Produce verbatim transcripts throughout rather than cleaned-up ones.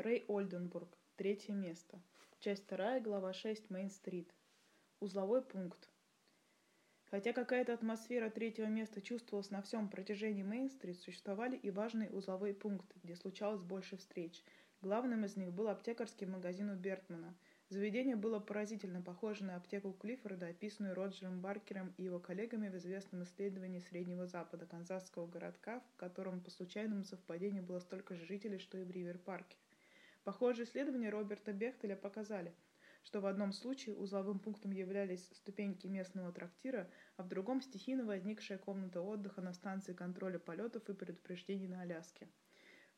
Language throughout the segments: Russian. Рэй Ольденбург, третье место. Часть вторая, глава шесть, Мейн-стрит. Узловой пункт. Хотя какая-то атмосфера третьего места чувствовалась на всем протяжении Мейн-стрит, существовали и важные узловые пункты, где случалось больше встреч. Главным из них был аптекарский магазин у Бертмана. Заведение было поразительно похоже на аптеку Клиффорда, описанную Роджером Баркером и его коллегами в известном исследовании Среднего Запада, канзасского городка, в котором по случайному совпадению было столько же жителей, что и в Ривер-Парке. Похожие исследования Роберта Бехтеля показали, что в одном случае узловым пунктом являлись ступеньки местного трактира, а в другом – стихийно возникшая комната отдыха на станции контроля полетов и предупреждений на Аляске.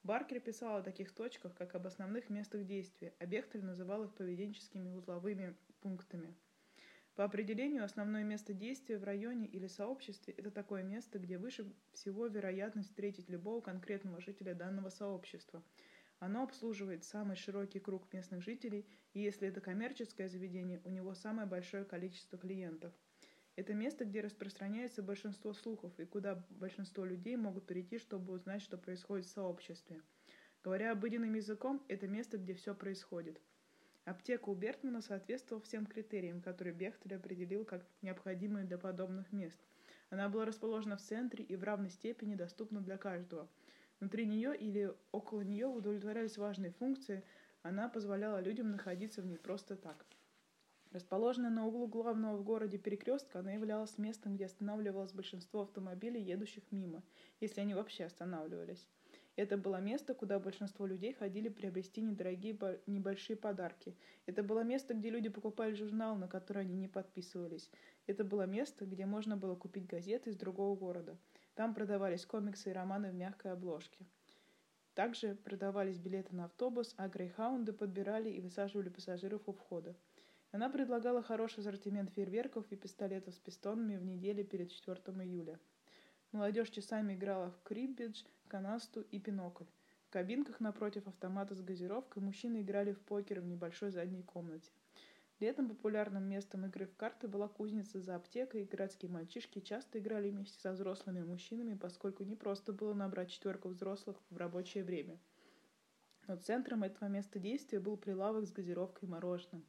Баркер писал о таких точках, как об основных местах действия, а Бехтель называл их поведенческими узловыми пунктами. По определению, основное место действия в районе или сообществе – это такое место, где выше всего вероятность встретить любого конкретного жителя данного сообщества. Оно обслуживает самый широкий круг местных жителей, и если это коммерческое заведение, у него самое большое количество клиентов. Это место, где распространяется большинство слухов и куда большинство людей могут прийти, чтобы узнать, что происходит в сообществе. Говоря обыденным языком, это место, где все происходит. Аптека у Бертмана соответствовала всем критериям, которые Бехтель определил как необходимые для подобных мест. Она была расположена в центре и в равной степени доступна для каждого. Внутри нее или около нее удовлетворялись важные функции, она позволяла людям находиться в ней просто так. Расположенная на углу главного в городе перекрестка, она являлась местом, где останавливалось большинство автомобилей, едущих мимо, если они вообще останавливались. Это было место, куда большинство людей ходили приобрести недорогие небольшие подарки. Это было место, где люди покупали журнал, на который они не подписывались. Это было место, где можно было купить газеты из другого города. Там продавались комиксы и романы в мягкой обложке. Также продавались билеты на автобус, а грейхаунды подбирали и высаживали пассажиров у входа. Она предлагала хороший ассортимент фейерверков и пистолетов с пистонами в неделе перед четвёртым июля. Молодежь часами играла в криббидж, канасту и пинокль. В кабинках напротив автомата с газировкой мужчины играли в покер в небольшой задней комнате. Летом популярным местом игры в карты была кузница за аптекой, и городские мальчишки часто играли вместе со взрослыми мужчинами, поскольку непросто было набрать четверку взрослых в рабочее время. Но центром этого места действия был прилавок с газировкой и мороженым.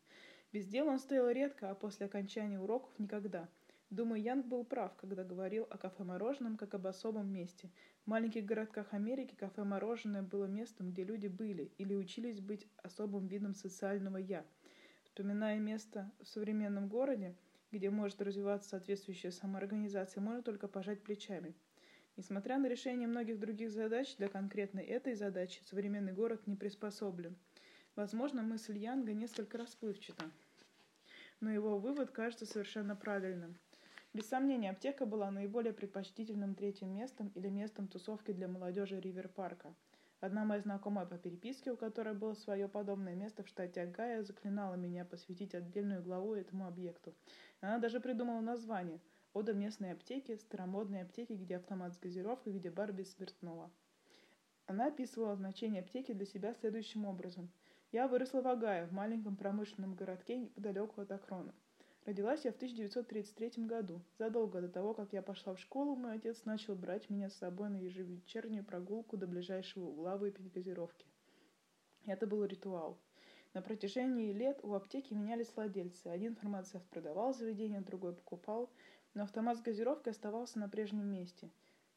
Без дела он стоял редко, а после окончания уроков никогда. Думаю, Янг был прав, когда говорил о кафе-мороженом как об особом месте. В маленьких городках Америки кафе-мороженое было местом, где люди были или учились быть особым видом социального «я». Вспоминая место в современном городе, где может развиваться соответствующая самоорганизация, можно только пожать плечами. Несмотря на решение многих других задач, для конкретной этой задачи современный город не приспособлен. Возможно, мысль Янга несколько расплывчата, но его вывод кажется совершенно правильным. Без сомнения, аптека была наиболее предпочтительным третьим местом или местом тусовки для молодежи Ривер-Парка. Одна моя знакомая по переписке, у которой было свое подобное место в штате Огайо, заклинала меня посвятить отдельную главу этому объекту. Она даже придумала название «Ода местной аптеки, старомодной аптеки, где автомат с газировкой, где бар без спиртного». Она описывала значение аптеки для себя следующим образом. Я выросла в Огайо, в маленьком промышленном городке неподалеку от Акрона. Родилась я в тысяча девятьсот тридцать третьем году. Задолго до того, как я пошла в школу, мой отец начал брать меня с собой на ежевечернюю прогулку до ближайшего угла выпить газировки. Это был ритуал. На протяжении лет у аптеки менялись владельцы. Один фармацевт продавал заведение, другой покупал, но автомат с газировкой оставался на прежнем месте.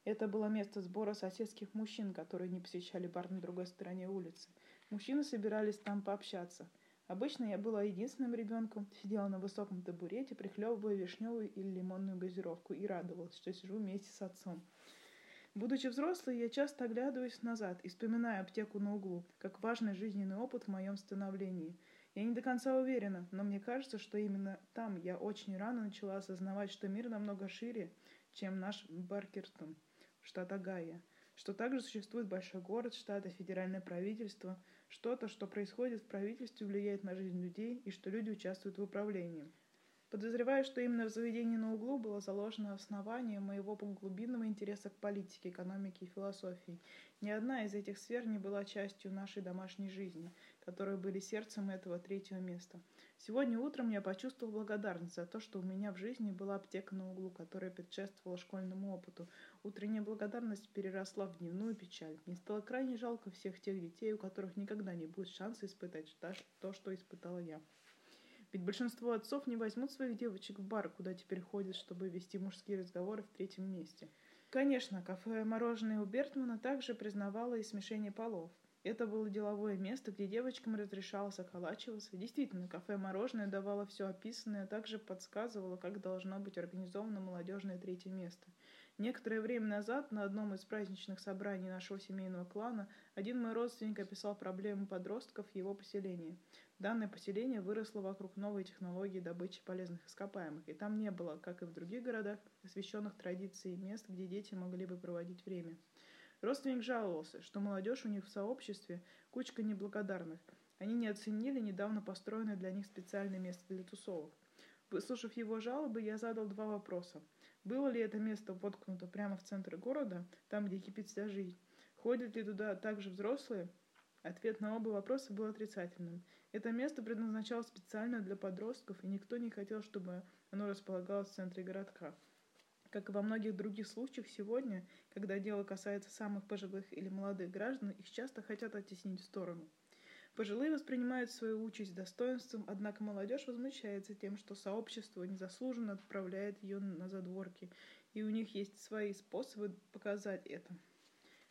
Это было место сбора соседских мужчин, которые не посещали бар на другой стороне улицы. Мужчины собирались там пообщаться. Обычно я была единственным ребенком, сидела на высоком табурете, прихлебывая вишневую или лимонную газировку и радовалась, что сижу вместе с отцом. Будучи взрослой, я часто оглядываюсь назад и вспоминаю аптеку на углу, как важный жизненный опыт в моем становлении. Я не до конца уверена, но мне кажется, что именно там я очень рано начала осознавать, что мир намного шире, чем наш Баркертон, штат Огайо, что также существует большой город, штат и федеральное правительство, что-то, что происходит в правительстве, влияет на жизнь людей и что люди участвуют в управлении. Подозреваю, что именно в заведении на углу было заложено основание моего глубинного интереса к политике, экономике и философии. Ни одна из этих сфер не была частью нашей домашней жизни, которые были сердцем этого третьего места. Сегодня утром я почувствовал благодарность за то, что у меня в жизни была аптека на углу, которая предшествовала школьному опыту. Утренняя благодарность переросла в дневную печаль. Мне стало крайне жалко всех тех детей, у которых никогда не будет шанса испытать то, что испытала я. Ведь большинство отцов не возьмут своих девочек в бар, куда теперь ходят, чтобы вести мужские разговоры в третьем месте. Конечно, кафе «Мороженое» у Бертмана также признавало и смешение полов. Это было деловое место, где девочкам разрешалось околачиваться. Действительно, кафе «Мороженое» давало все описанное, а также подсказывало, как должно быть организовано молодежное третье место. Некоторое время назад на одном из праздничных собраний нашего семейного клана один мой родственник описал проблему подростков его поселения. Данное поселение выросло вокруг новой технологии добычи полезных ископаемых, и там не было, как и в других городах, освещенных традиций мест, где дети могли бы проводить время. Родственник жаловался, что молодежь у них в сообществе кучка неблагодарных. Они не оценили недавно построенное для них специальное место для тусовок. Выслушав его жалобы, я задал два вопроса. Было ли это место воткнуто прямо в центр города, там, где кипит вся жизнь? Ходят ли туда также взрослые? Ответ на оба вопроса был отрицательным. Это место предназначалось специально для подростков, и никто не хотел, чтобы оно располагалось в центре городка. Как и во многих других случаях сегодня, когда дело касается самых пожилых или молодых граждан, их часто хотят оттеснить в сторону. Пожилые воспринимают свою участь с достоинством, однако молодежь возмущается тем, что сообщество незаслуженно отправляет ее на задворки, и у них есть свои способы показать это.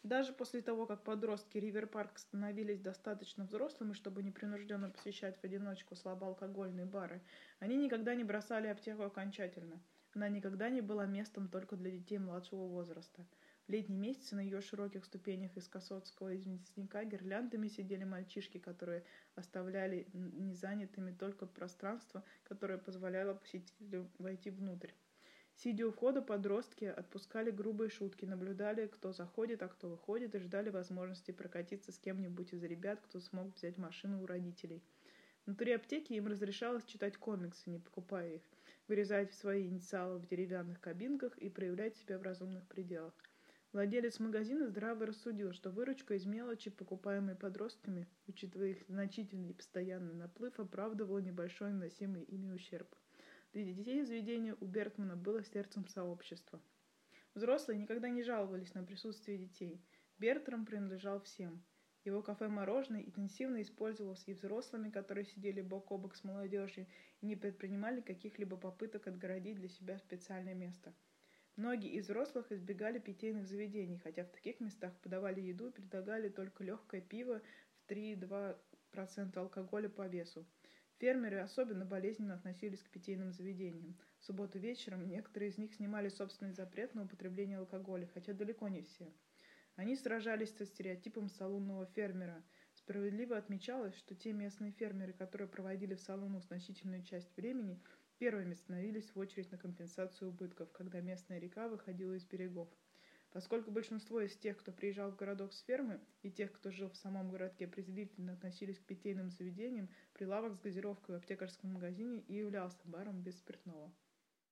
Даже после того, как подростки Ривер-Парк становились достаточно взрослыми, чтобы непринужденно посещать в одиночку слабоалкогольные бары, они никогда не бросали аптеку окончательно. Она никогда не была местом только для детей младшего возраста. В летние месяцы на ее широких ступенях из косоцкого известняка гирляндами сидели мальчишки, которые оставляли незанятыми только пространство, которое позволяло посетителю войти внутрь. Сидя у входа, подростки отпускали грубые шутки, наблюдали, кто заходит, а кто выходит, и ждали возможности прокатиться с кем-нибудь из ребят, кто смог взять машину у родителей. Внутри аптеки им разрешалось читать комиксы, не покупая их, вырезать свои инициалы в деревянных кабинках и проявлять себя в разумных пределах. Владелец магазина здраво рассудил, что выручка из мелочи, покупаемой подростками, учитывая их значительный и постоянный наплыв, оправдывала небольшой наносимый ими ущерб. Для детей заведение у Бертмана было сердцем сообщества. Взрослые никогда не жаловались на присутствие детей. Бертрам принадлежал всем. Его кафе-мороженое интенсивно использовалось и взрослыми, которые сидели бок о бок с молодежью и не предпринимали каких-либо попыток отгородить для себя специальное место. Многие из взрослых избегали питейных заведений, хотя в таких местах подавали еду и предлагали только легкое пиво в три-два процента алкоголя по весу. Фермеры особенно болезненно относились к питейным заведениям. В субботу вечером некоторые из них снимали собственный запрет на употребление алкоголя, хотя далеко не все. Они сражались со стереотипом салунного фермера. Справедливо отмечалось, что те местные фермеры, которые проводили в салону значительную часть времени, первыми становились в очередь на компенсацию убытков, когда местная река выходила из берегов. Поскольку большинство из тех, кто приезжал в городок с фермы, и тех, кто жил в самом городке, презрительно относились к питейным заведениям, прилавок с газировкой в аптекарском магазине и являлся баром без спиртного.